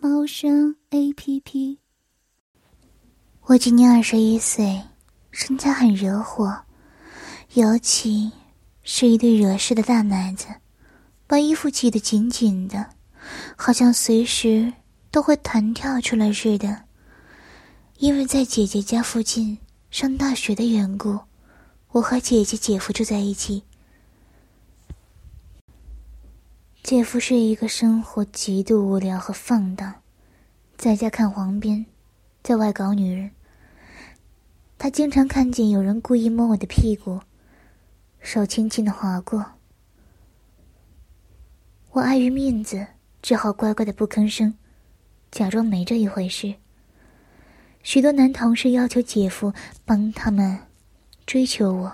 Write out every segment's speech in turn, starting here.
猫声 APP。 我今年21岁，身材很惹火，尤其是一对惹事的大奶子，把衣服系得紧紧的，好像随时都会弹跳出来似的。因为在姐姐家附近上大学的缘故，我和姐姐姐夫住在一起。姐夫是一个生活极度无聊和放荡，在家看黄片，在外搞女人。他经常看见有人故意摸我的屁股，手轻轻的划过。我碍于面子，只好乖乖的不吭声，假装没这一回事。许多男同事要求姐夫帮他们追求我，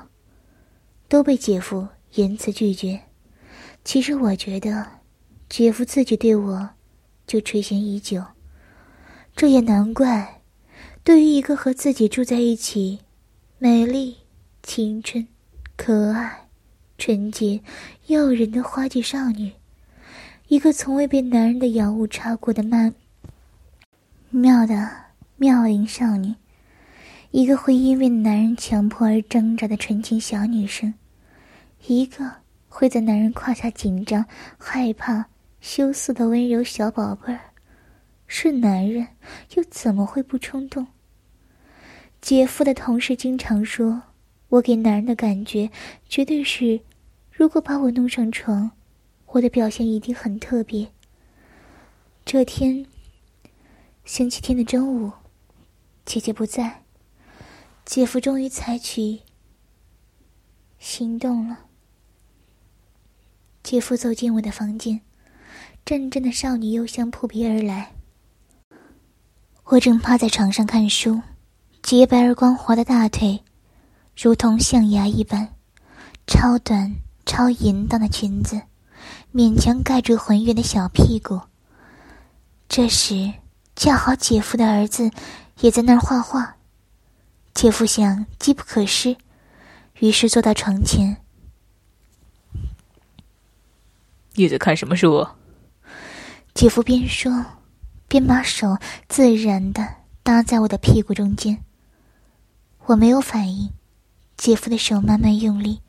都被姐夫严词拒绝。其实我觉得姐夫自己对我就垂涎已久，这也难怪。对于一个和自己住在一起美丽、青春、可爱、纯洁、诱人的花季少女，一个从未被男人的阳物插过的妙龄少女，一个会因为男人强迫而挣扎的纯情小女生，一个会在男人胯下紧张、害怕、羞涩的温柔小宝贝儿，是男人又怎么会不冲动？姐夫的同事经常说，我给男人的感觉绝对是，如果把我弄上床，我的表现一定很特别。这天，星期天的中午，姐姐不在，姐夫终于采取行动了。姐夫走进我的房间，阵阵的少女幽香扑鼻而来。我正趴在床上看书，洁白而光滑的大腿如同象牙一般，超短超淫荡的裙子勉强盖住浑圆的小屁股。这时恰好姐夫的儿子也在那儿画画，姐夫想机不可失，于是坐到床前。你在看什么书？姐夫边说边把手自然地搭在我的屁股中间。我没有反应，姐夫的手慢慢用力，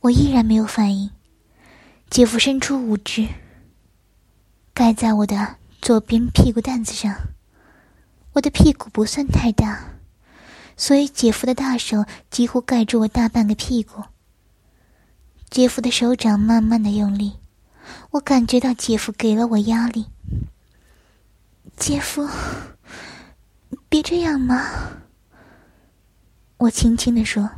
我依然没有反应。姐夫伸出五指盖在我的左边屁股蛋子上。我的屁股不算太大，所以姐夫的大手几乎盖住我大半个屁股。姐夫的手掌慢慢地用力，我感觉到姐夫给了我压力。姐夫，别这样嘛，我轻轻地说。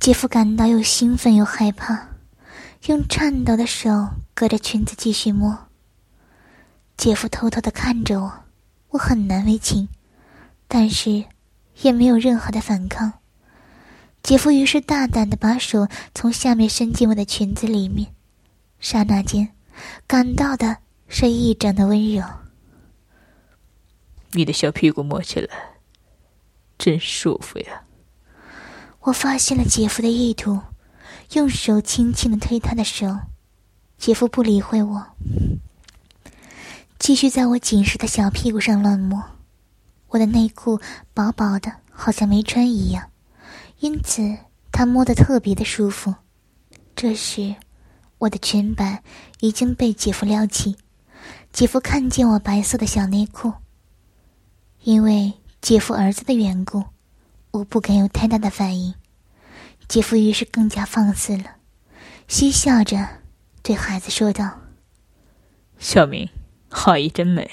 姐夫感到又兴奋又害怕，用颤抖的手隔着裙子继续摸。姐夫偷偷地看着我，我很难为情，但是也没有任何的反抗。姐夫于是大胆地把手从下面伸进我的裙子里面，刹那间感到的是一掌的温柔。你的小屁股摸起来真舒服呀。我发现了姐夫的意图，用手轻轻地推他的手。姐夫不理会我，继续在我紧实的小屁股上乱摸。我的内裤薄薄的，好像没穿一样，因此他摸得特别的舒服。这时我的裙摆已经被姐夫撩起，姐夫看见我白色的小内裤。因为姐夫儿子的缘故，我不敢有太大的反应。姐夫于是更加放肆了，嬉笑着对孩子说道：“小明，画意真美。”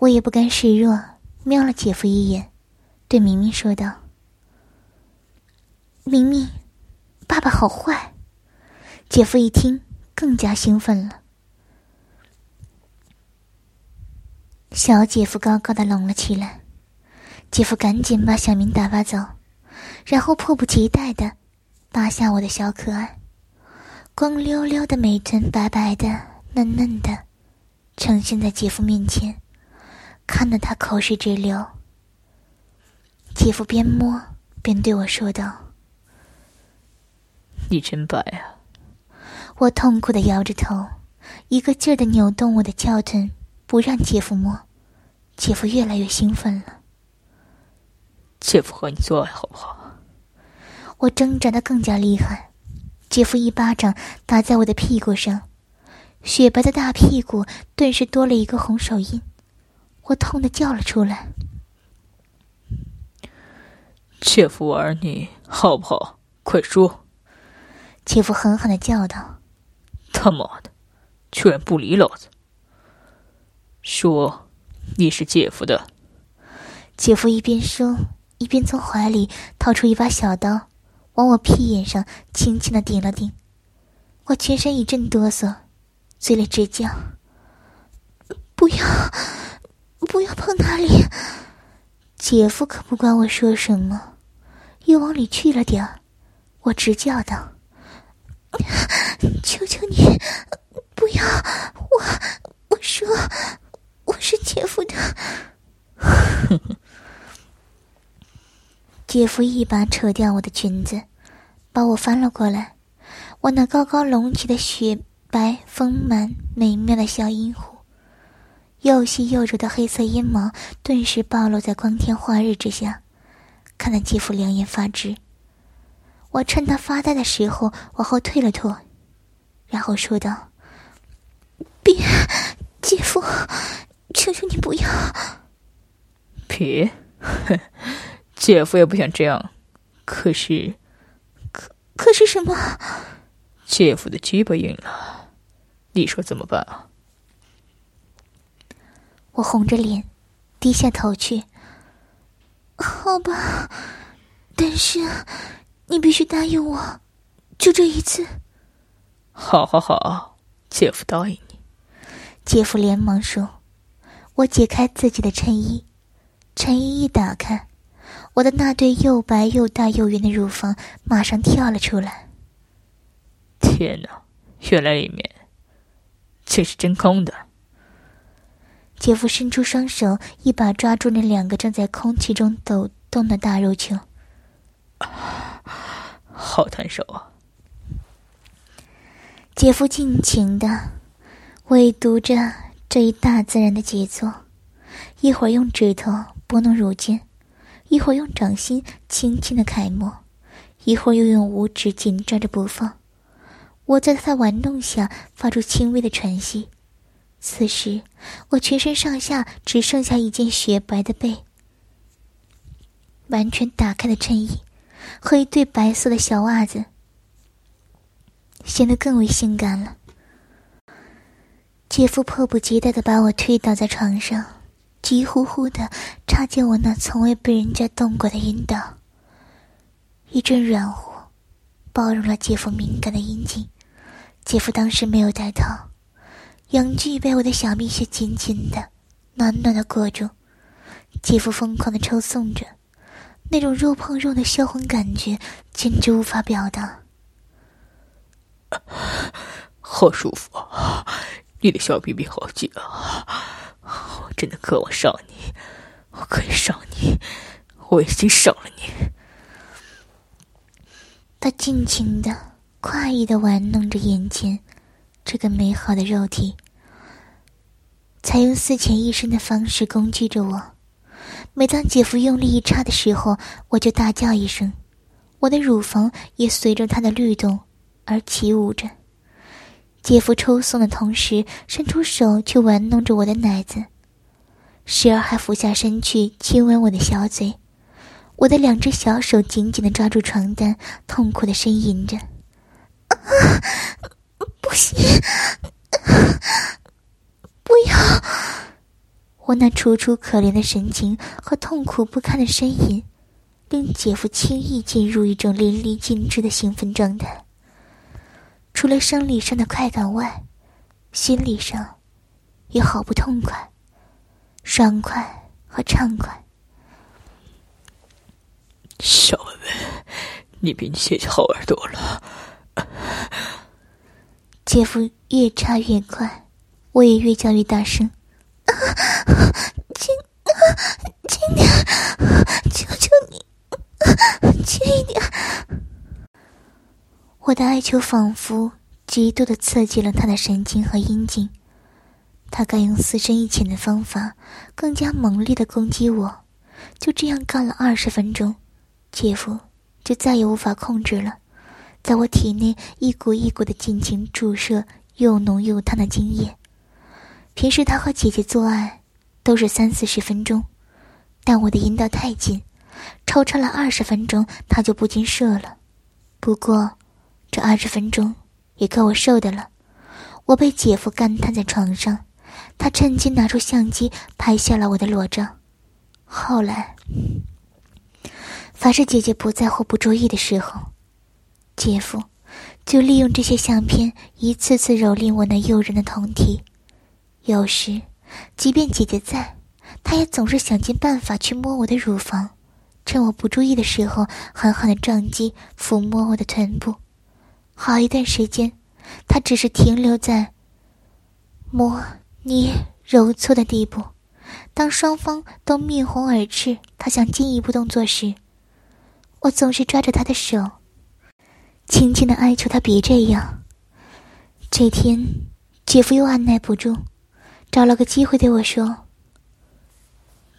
我也不甘示弱，瞄了姐夫一眼，对明明说道：“明明，爸爸好坏。”姐夫一听更加兴奋了，小姐夫高高的拢了起来。姐夫赶紧把小明打发走，然后迫不及待的扒下我的小可爱，光溜溜的美臀白白的嫩嫩的呈现在姐夫面前，看得他口水直流。姐夫边摸边对我说道：“你真白啊。”我痛苦的摇着头，一个劲儿的扭动我的翘臀，不让姐夫摸。姐夫越来越兴奋了。“姐夫和你做爱好不好？”我挣扎得更加厉害，姐夫一巴掌打在我的屁股上，雪白的大屁股顿时多了一个红手印，我痛得叫了出来。“姐夫玩你好不好？快说！”姐夫狠狠地叫道：“他妈的，居然不理老子！说你是姐夫的。”姐夫一边说，一边从怀里掏出一把小刀，往我屁眼上轻轻地顶了顶。我全身一阵哆嗦，嘴里直叫：“不要，不要碰那里！”姐夫可不管我说什么，又往里去了点儿。我直叫道：“求求你，不要！我说我是姐夫的。”姐夫一把扯掉我的裙子，把我翻了过来，我那高高隆起的雪白丰满美妙的小阴户，又细又柔的黑色阴毛顿时暴露在光天化日之下，看得姐夫两眼发直。我趁他发呆的时候往后退了退，然后说道：“别，姐夫，求求你不要！”“别？姐夫也不想这样，可是……可是什么？”“姐夫的鸡巴硬了，你说怎么办啊？”我红着脸，低下头去。“好吧，但是你必须答应我，就这一次。”“好，姐夫答应你。”姐夫连忙说。我解开自己的衬衣，衬衣一打开，我的那对又白又大又圆的乳房马上跳了出来。天哪，原来里面这是真空的。姐夫伸出双手，一把抓住那两个正在空气中抖动的大肉球。“好弹手啊！”姐夫尽情的喂读着这一大自然的杰作，一会儿用指头拨弄乳尖，一会儿用掌心轻轻的楷摩，一会儿又用五指紧抓着不放。我在他玩弄下发出轻微的喘息。此时我全身上下只剩下一件雪白的被，完全打开的衬衣和一对白色的小袜子，显得更为性感了。姐夫迫不及待地把我推倒在床上，急呼呼地插进我那从未被人家动过的阴道。一阵软乎包容了姐夫敏感的阴茎。姐夫当时没有戴套，阳具被我的小蜜穴紧紧的暖暖的裹住。姐夫疯狂地抽送着，那种肉碰肉的销魂感觉简直无法表达。“好舒服啊，你的小屁屁好紧啊，我真的渴望上你，我可以上你，我已经上了你。”他尽情的快意的玩弄着眼前这个美好的肉体，采用四浅一深的方式攻击着我。每当姐夫用力一插的时候，我就大叫一声，我的乳房也随着他的律动而起舞着。姐夫抽送的同时伸出手去玩弄着我的奶子，时而还俯下身去亲吻我的小嘴。我的两只小手紧紧地抓住床单，痛苦地呻吟着：“不行，不要！”我那楚楚可怜的神情和痛苦不堪的呻吟，令姐夫轻易进入一种淋漓尽致的兴奋状态。除了生理上的快感外，心理上也好不痛快，爽快和畅快。小文文，你比你姐姐好玩多了。姐夫越插越快，我也越叫越大声。轻点，求求你，轻一点。我的哀求仿佛极度地刺激了他的神经和阴茎，他敢用四深一浅的方法更加猛烈地攻击我，就这样干了20分钟，姐夫就再也无法控制了，在我体内一股一股地尽情注射又浓又烫的精液。平时他和姐姐做爱都是30-40分钟，但我的阴道太紧，超插了20分钟他就不禁射了。不过这20分钟也够我受的了。我被姐夫干瘫在床上，他趁机拿出相机拍下了我的裸照。后来凡是姐姐不在或不注意的时候，姐夫就利用这些相片一次次蹂躏我那诱人的酮体。有时即便姐姐在，她也总是想尽办法去摸我的乳房，趁我不注意的时候狠狠地撞击抚摸我的臀部。好一段时间，她只是停留在摸捏揉搓的地步，当双方都面红耳赤，她想进一步动作时，我总是抓着她的手轻轻地哀求她别这样。这天姐夫又按耐不住，找了个机会对我说，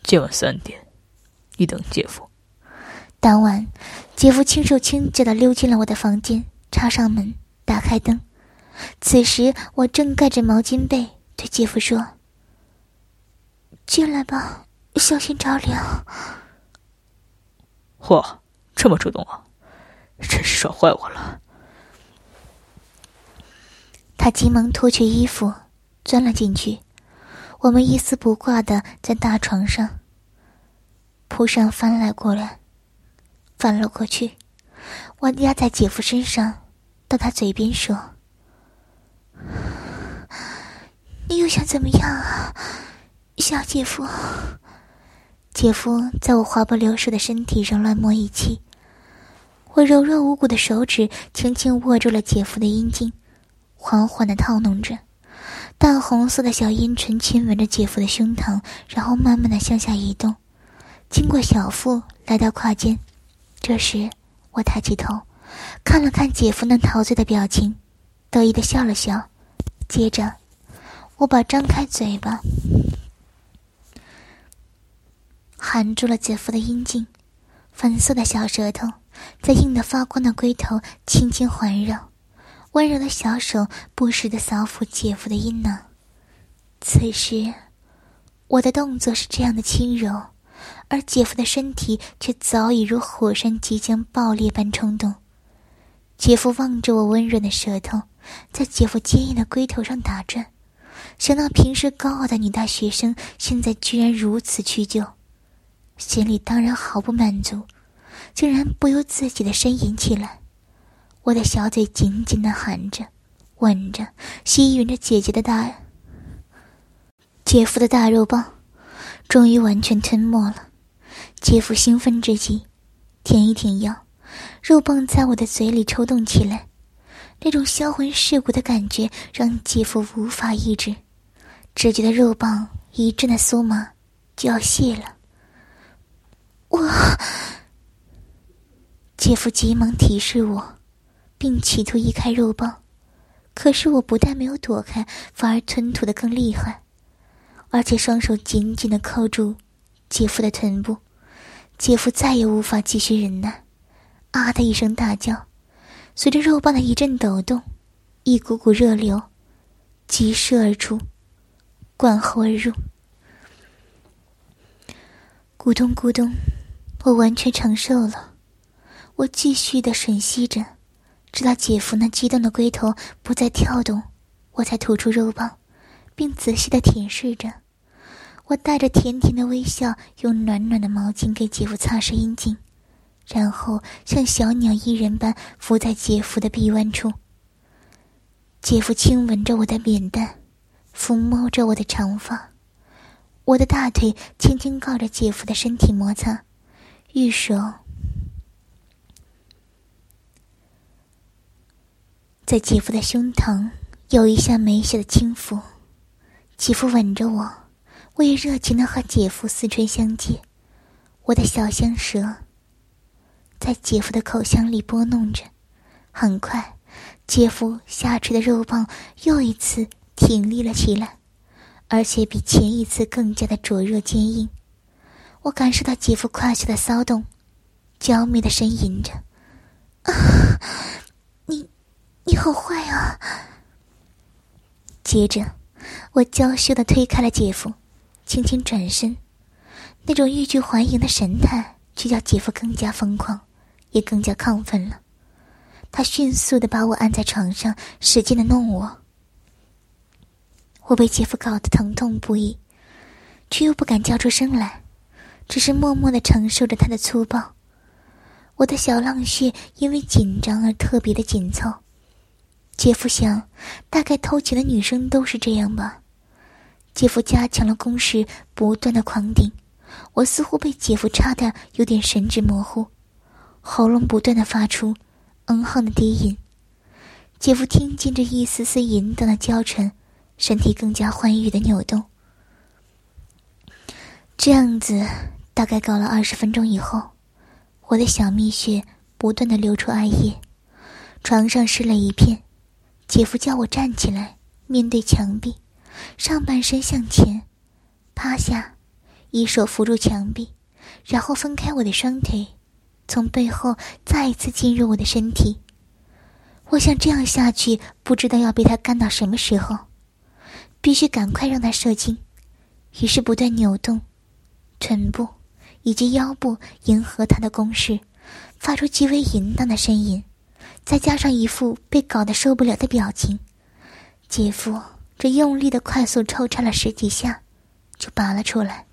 今晚3点你等姐夫。当晚姐夫轻手轻脚地溜进了我的房间，插上门打开灯。此时我正盖着毛巾被，对姐夫说，进来吧，小心着凉。哇，这么主动啊，真是耍坏我了。他急忙脱去衣服钻了进去，我们一丝不挂地在大床上铺上翻了过去，我压在姐夫身上，到他嘴边说，你又想怎么样啊，小姐夫。姐夫在我滑不流水的身体上乱摸一气，我柔弱无骨的手指轻轻握住了姐夫的阴茎，缓缓地套弄着，淡红色的小阴唇亲吻着姐夫的胸膛，然后慢慢地向下移动，经过小腹来到胯间。这时我抬起头看了看姐夫那陶醉的表情，得意地笑了笑。接着我把张开嘴巴含住了姐夫的阴茎，粉色的小舌头在硬得发光的龟头轻轻环绕，温柔的小手不时地扫抚姐夫的阴囊。此时我的动作是这样的轻柔，而姐夫的身体却早已如火山即将爆裂般冲动。姐夫望着我温润的舌头在姐夫坚硬的龟头上打转，想到平时高傲的女大学生现在居然如此屈就，心里当然毫不满足，竟然不由自己的呻吟起来。我的小嘴紧紧地含着吻着吸吮着姐夫的大肉棒，终于完全吞没了。姐夫兴奋至极，舔一舔腰，肉棒在我的嘴里抽动起来，那种销魂蚀骨的感觉让姐夫无法抑制，只觉得肉棒一阵的酥麻就要泄了。姐夫急忙提示我，并企图移开肉棒，可是我不但没有躲开，反而吞吐得更厉害，而且双手紧紧地扣住姐夫的臀部。姐夫再也无法继续忍耐，啊的一声大叫，随着肉棒的一阵抖动，一股股热流急射而出，灌喉而入。咕咚咕咚，我完全承受了。我继续地吮吸着，直到姐夫那激动的龟头不再跳动，我才吐出肉棒并仔细地舔舐着。我带着甜甜的微笑用暖暖的毛巾给姐夫擦拭阴茎，然后像小鸟依人般伏在姐夫的臂弯处。姐夫轻吻着我的脸蛋，抚摸着我的长发，我的大腿轻轻靠着姐夫的身体摩擦，玉手在姐夫的胸膛有一下没一下的轻抚。姐夫吻着我，我也热情地和姐夫四唇相接，我的小香舌在姐夫的口腔里拨弄着。很快，姐夫下垂的肉棒又一次挺立了起来，而且比前一次更加的灼热坚硬。我感受到姐夫胯下的骚动，娇媚的呻吟着：“啊，你好坏啊！”接着，我娇羞地推开了姐夫，轻轻转身，那种欲拒还迎的神态却叫姐夫更加疯狂，也更加亢奋了。他迅速地把我按在床上，使劲地弄我。我被姐夫搞得疼痛不已，却又不敢叫出声来，只是默默地承受着他的粗暴。我的小浪穴因为紧张而特别的紧凑。姐夫想，大概偷情的女生都是这样吧。姐夫加强了攻势，不断的狂顶，我似乎被姐夫插得有点神志模糊，喉咙不断的发出嗯哼的低吟。姐夫听见这一丝丝淫荡的娇嗔，身体更加欢愉的扭动。这样子大概搞了20分钟以后，我的小蜜穴不断的流出爱液，床上湿了一片。姐夫叫我站起来，面对墙壁，上半身向前趴下，一手扶住墙壁，然后分开我的双腿，从背后再一次进入我的身体。我想这样下去不知道要被他干到什么时候，必须赶快让他射精。于是不断扭动臀部以及腰部，迎合他的攻势，发出极为淫荡的呻吟，再加上一副被搞得受不了的表情。姐夫这用力的快速抽插了10几下就拔了出来，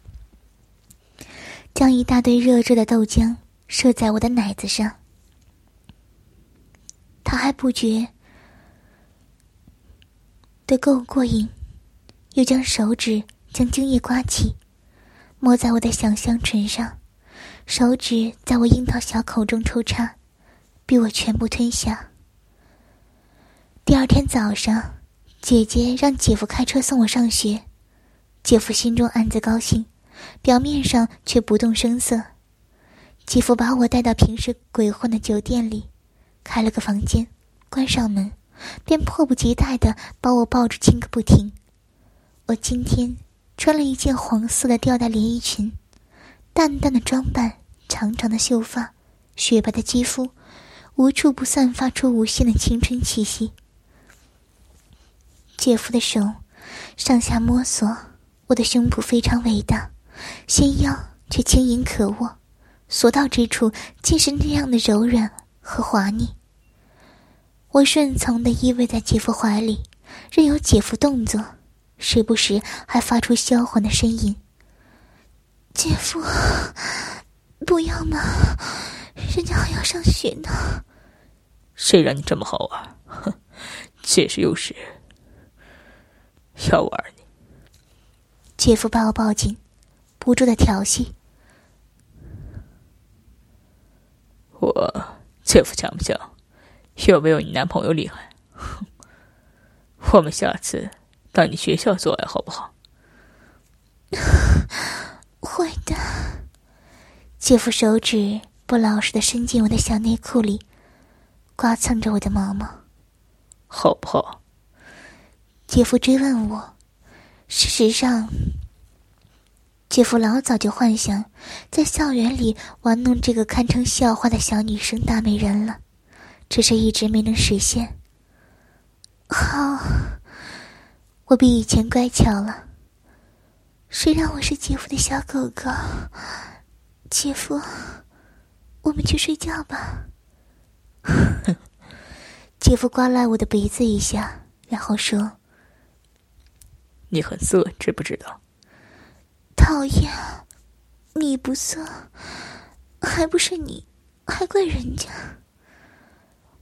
将一大堆热热的豆浆射在我的奶子上。他还不觉得够过瘾，又将手指将精液刮起，摸在我的小香唇上，手指在我樱桃小口中抽插，逼我全部吞下。第二天早上，姐姐让姐夫开车送我上学。姐夫心中暗自高兴，表面上却不动声色。姐夫把我带到平时鬼混的酒店里，开了个房间，关上门，便迫不及待地把我抱住亲个不停。我今天穿了一件黄色的吊带连衣裙，淡淡的装扮，长长的秀发，雪白的肌肤，无处不散发出无限的青春气息。姐夫的手上下摸索我的胸脯，非常伟大，纤腰却轻盈可握，所到之处竟是那样的柔软和滑腻。我顺从地依偎在姐夫怀里，任由姐夫动作，时不时还发出销魂的呻吟：“姐夫，不要嘛，人家还要上学呢。”“谁让你这么好玩？哼，解释又是要玩你。”姐夫把我抱紧，不住地调戏。我姐夫强不强？有没有你男朋友厉害？我们下次到你学校做爱好不好？会的。姐夫手指不老实地伸进我的小内裤里，刮蹭着我的毛毛。好不好？姐夫追问我。事实上，姐夫老早就幻想在校园里玩弄这个堪称校花的小女生大美人了，只是一直没能实现。好，我比以前乖巧了。谁让我是姐夫的小狗狗？姐夫，我们去睡觉吧。姐夫刮来我的鼻子一下，然后说：“你很色，知不知道？”讨厌，你不色，还不是你，还怪人家。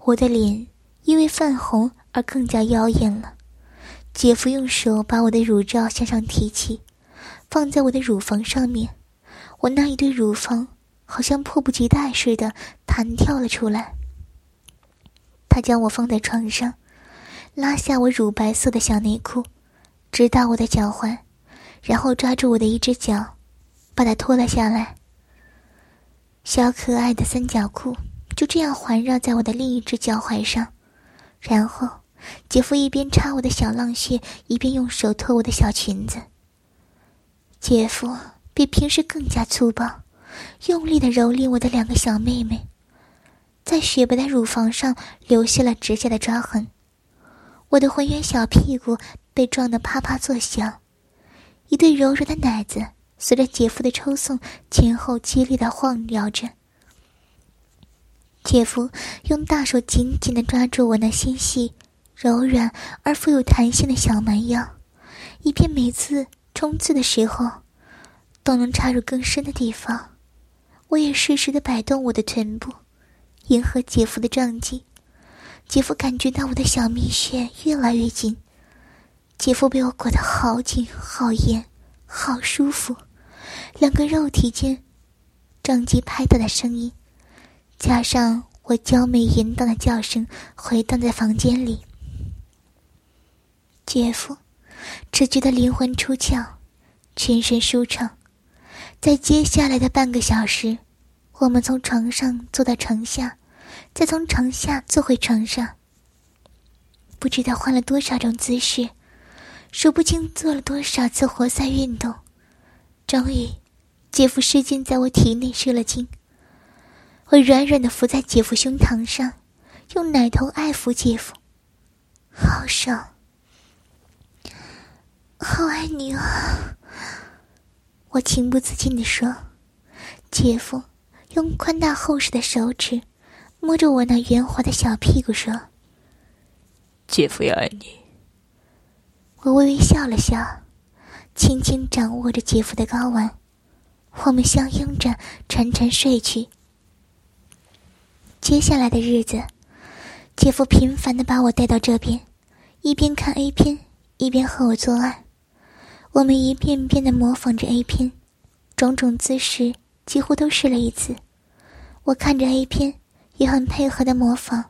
我的脸因为泛红而更加妖艳了。姐夫用手把我的乳罩向上提起，放在我的乳房上面，我那一对乳房好像迫不及待似的弹跳了出来。他将我放在床上，拉下我乳白色的小内裤，直到我的脚踝，然后抓住我的一只脚，把它脱了下来。小可爱的三角裤就这样环绕在我的另一只脚踝上，然后姐夫一边插我的小浪穴，一边用手脱我的小裙子。姐夫比平时更加粗暴，用力地蹂躏我的两个小妹妹，在雪白的乳房上留下了指甲的抓痕。我的浑圆小屁股被撞得啪啪作响，一对柔软的奶子随着姐夫的抽送前后激烈地晃摇着。姐夫用大手紧紧地抓住我那纤细柔软而富有弹性的小蛮腰，以便每次冲刺的时候都能插入更深的地方。我也适时地摆动我的臀部，迎合姐夫的撞击。姐夫感觉到我的小蜜穴越来越紧，姐夫被我裹得好紧好严好舒服，两个肉体间撞击拍打的声音加上我娇美淫荡的叫声回荡在房间里。姐夫只觉得灵魂出窍，全身舒畅。在接下来的半个小时，我们从床上坐到床下，再从床下坐回床上，不知道换了多少种姿势，数不清做了多少次活塞运动。终于姐夫失禁在我体内射了精，我软软地伏在姐夫胸膛上，用奶头爱抚姐夫。好爽，好爱你啊！我情不自禁地说。姐夫用宽大厚实的手指摸着我那圆滑的小屁股说：“姐夫也爱你。”我微微笑了笑，轻轻掌握着姐夫的睾丸，我们相拥着沉沉睡去。接下来的日子，姐夫频繁地把我带到这边，一边看 A 片，一边和我做爱。我们一遍遍地模仿着 A 片，种种姿势几乎都试了一次。我看着 A 片，也很配合地模仿。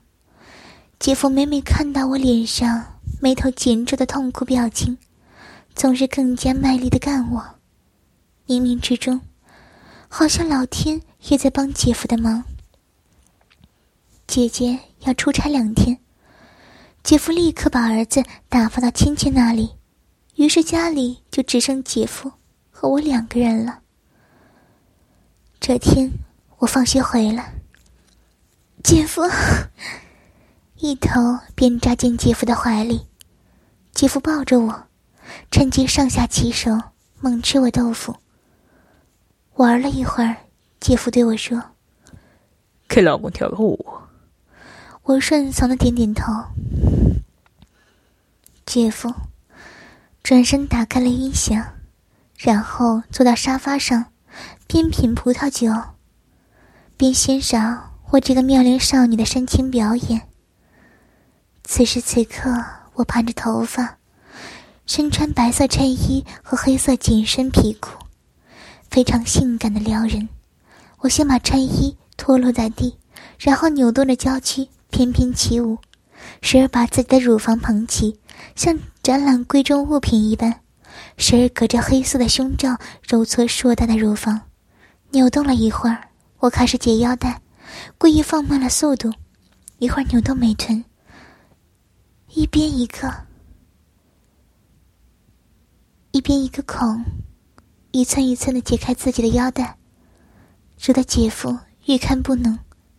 姐夫每每看到我脸上眉头紧皱的痛苦表情，总是更加卖力地干我。冥冥之中，好像老天也在帮姐夫的忙。姐姐要出差2天，姐夫立刻把儿子打发到亲戚那里，于是家里就只剩姐夫和我2个人了。这天我放学回来，姐夫一头便扎进姐夫的怀里，姐夫抱着我，趁机上下其手猛吃我豆腐。玩了一会儿，姐夫对我说：“给老公跳个舞。”我顺从的点点头。姐夫转身打开了音响，然后坐到沙发上，边品葡萄酒边欣赏我这个妙龄少女的深情表演。此时此刻，我盘着头发，身穿白色衬衣和黑色紧身皮裤，非常性感的撩人。我先把衬衣脱落在地，然后扭动着娇躯翩翩起舞，时而把自己的乳房捧起，像展览贵重物品一般，时而隔着黑色的胸罩揉搓硕大的乳房。扭动了一会儿，我开始解腰带，故意放慢了速度，一会儿扭动美臀，一边一个孔，一寸一寸地解开自己的腰带，惹得姐夫欲看不能，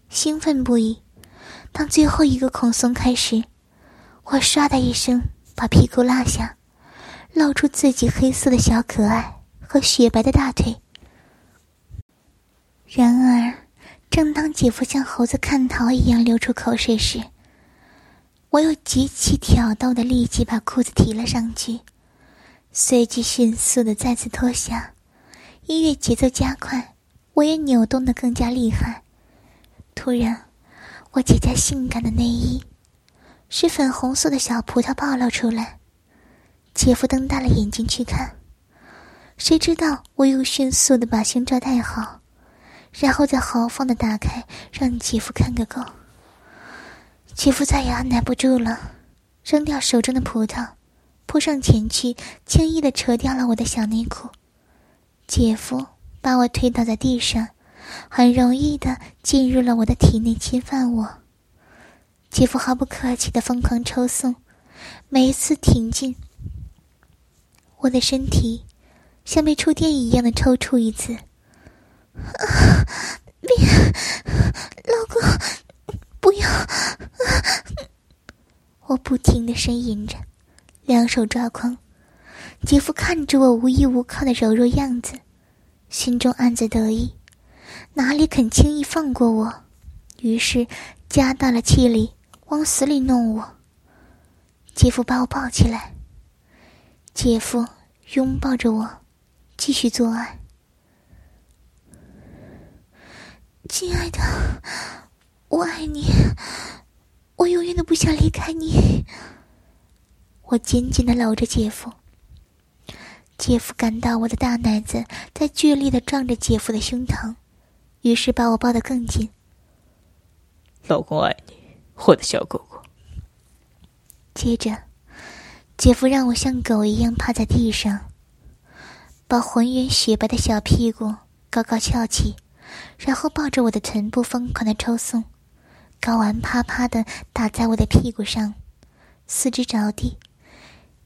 兴奋不已。当最后一个孔松开时，我唰的一声把屁股落下，露出自己黑色的小可爱和雪白的大腿。然而正当姐夫像猴子看桃一样流出口水时，我又极其挑逗地立即把裤子提了上去，随即迅速地再次脱下。音乐节奏加快，我也扭动得更加厉害。突然我姐姐性感的内衣是粉红色的小葡萄暴露出来，姐夫瞪大了眼睛去看，谁知道我又迅速地把胸罩戴好，然后再豪放地打开，让姐夫看个够。姐夫再也按捺不住了，扔掉手中的葡萄，扑上前去，轻易地扯掉了我的小内裤。姐夫把我推倒在地上，很容易地进入了我的体内，侵犯我。姐夫毫不客气地疯狂抽送，每一次挺进，我的身体像被触电一样的抽搐一次。别，老公，不要！我不停地呻吟着，两手抓狂。姐夫看着我无依无靠的柔弱样子，心中暗自得意，哪里肯轻易放过我，于是加大了气力，往死里弄我。姐夫把我抱起来，姐夫拥抱着我，继续做爱。亲爱的，我爱你，我永远都不想离开你。我紧紧地搂着姐夫，姐夫感到我的大奶子在剧烈地撞着姐夫的胸膛，于是把我抱得更紧。老公爱你，我的小狗狗。接着，姐夫让我像狗一样趴在地上，把浑圆雪白的小屁股高高翘起，然后抱着我的臀部疯狂的抽送，睾丸啪啪的打在我的屁股上，四肢着地，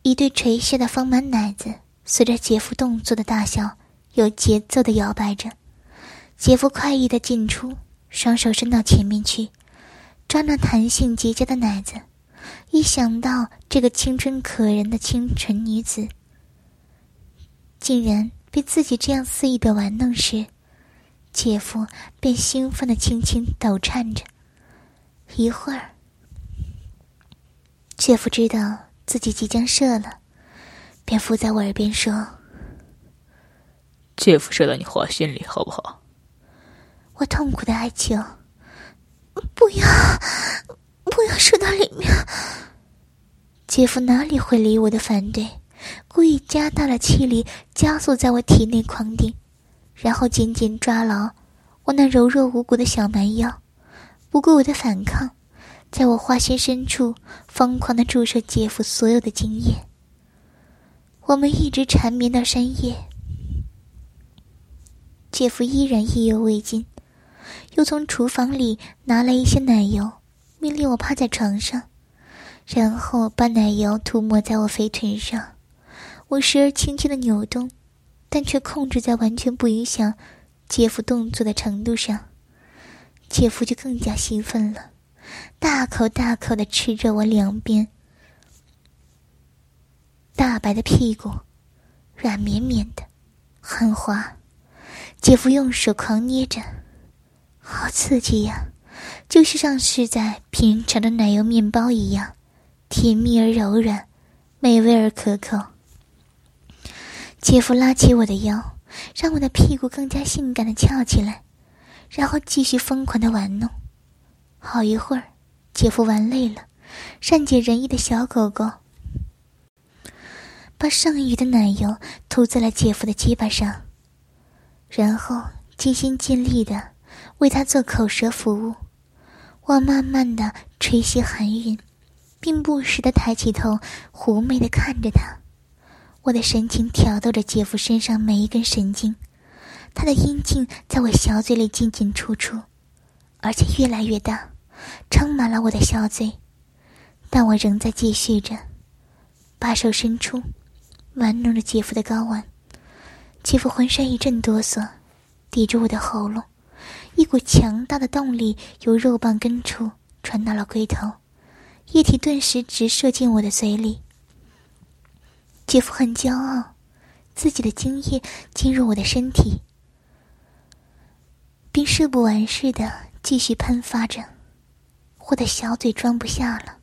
一对垂下的丰满奶子随着姐夫动作的大小有节奏的摇摆着。姐夫快意的进出，双手伸到前面去，抓那弹性极佳的奶子，一想到这个青春可人的清纯女子竟然被自己这样肆意的玩弄时，姐夫便兴奋地轻轻抖颤着。一会儿，姐夫知道自己即将射了，便附在我耳边说：“姐夫射到你花心里，好不好？”我痛苦地哀求：“不要，不要射到里面！”姐夫哪里会理我的反对，故意加大了气力，加速在我体内狂顶，然后紧紧抓牢我那柔弱无骨的小蛮腰，不顾我的反抗，在我花心深处疯狂地注射姐夫所有的精液。我们一直缠绵到深夜，姐夫依然意犹未尽，又从厨房里拿来一些奶油，命令我趴在床上，然后把奶油涂抹在我肥臀上。我时而轻轻地扭动，但却控制在完全不影响姐夫动作的程度上。姐夫就更加兴奋了，大口大口地吃着我两边大白的屁股，软绵绵的，很滑。姐夫用手狂捏着，好刺激呀，就是像是在品尝的奶油面包一样，甜蜜而柔软，美味而可口。姐夫拉起我的腰，让我的屁股更加性感地翘起来，然后继续疯狂地玩弄。好一会儿，姐夫玩累了，善解人意的小狗狗把剩余的奶油涂在了姐夫的鸡巴上，然后尽心尽力地为他做口舌服务。我慢慢地吹息含韵，并不时地抬起头，狐媚地看着他。我的神情挑逗着姐夫身上每一根神经，他的阴茎在我小嘴里进进出出，而且越来越大，撑满了我的小嘴。但我仍在继续着，把手伸出，玩弄着姐夫的睾丸。姐夫浑身一阵哆嗦，抵住我的喉咙，一股强大的动力由肉棒根处传到了龟头，液体顿时直射进我的嘴里。姐夫很骄傲，自己的精液进入我的身体，并射不完似的继续喷发着。我的小嘴装不下了，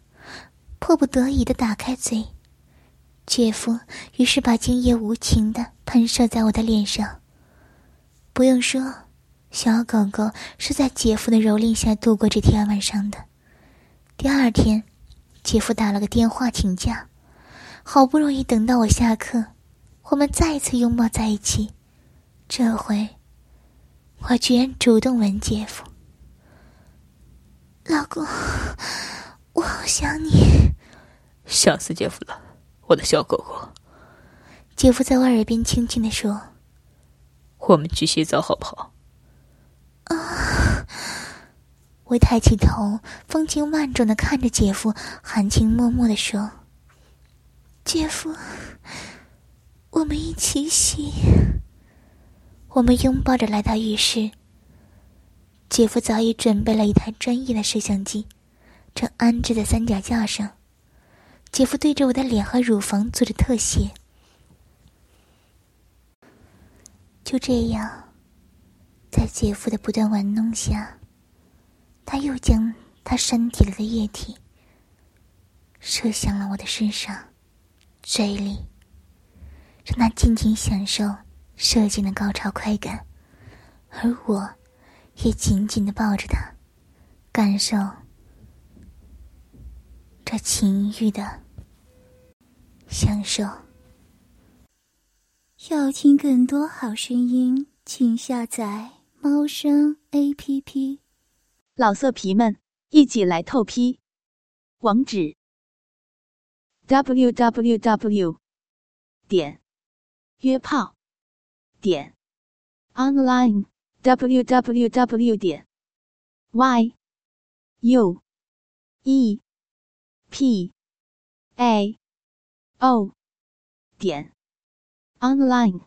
迫不得已地打开嘴，姐夫于是把精液无情地喷射在我的脸上。不用说，小狗狗是在姐夫的蹂躏下度过这天晚上的。第二天，姐夫打了个电话请假，好不容易等到我下课，我们再次拥抱在一起。这回我居然主动吻姐夫。老公，我好想你。想死姐夫了，我的小狗狗。姐夫在我耳边轻轻地说，我们去洗澡好不好？啊！我抬起头，风情万种地看着姐夫，含情脉脉地说，姐夫，我们一起洗。我们拥抱着来到浴室，姐夫早已准备了一台专业的摄像机，正安置在三脚架上。姐夫对着我的脸和乳房做着特写。就这样，在姐夫的不断玩弄下，他又将他身体里的液体射向了我的身上、嘴里，让他尽情享受射精的高潮快感，而我也紧紧地抱着他，感受这情欲的享受。要听更多好声音，请下载猫声 APP。老色皮们，一起来透批！网址 www.约炮.online，www.yuepao.online。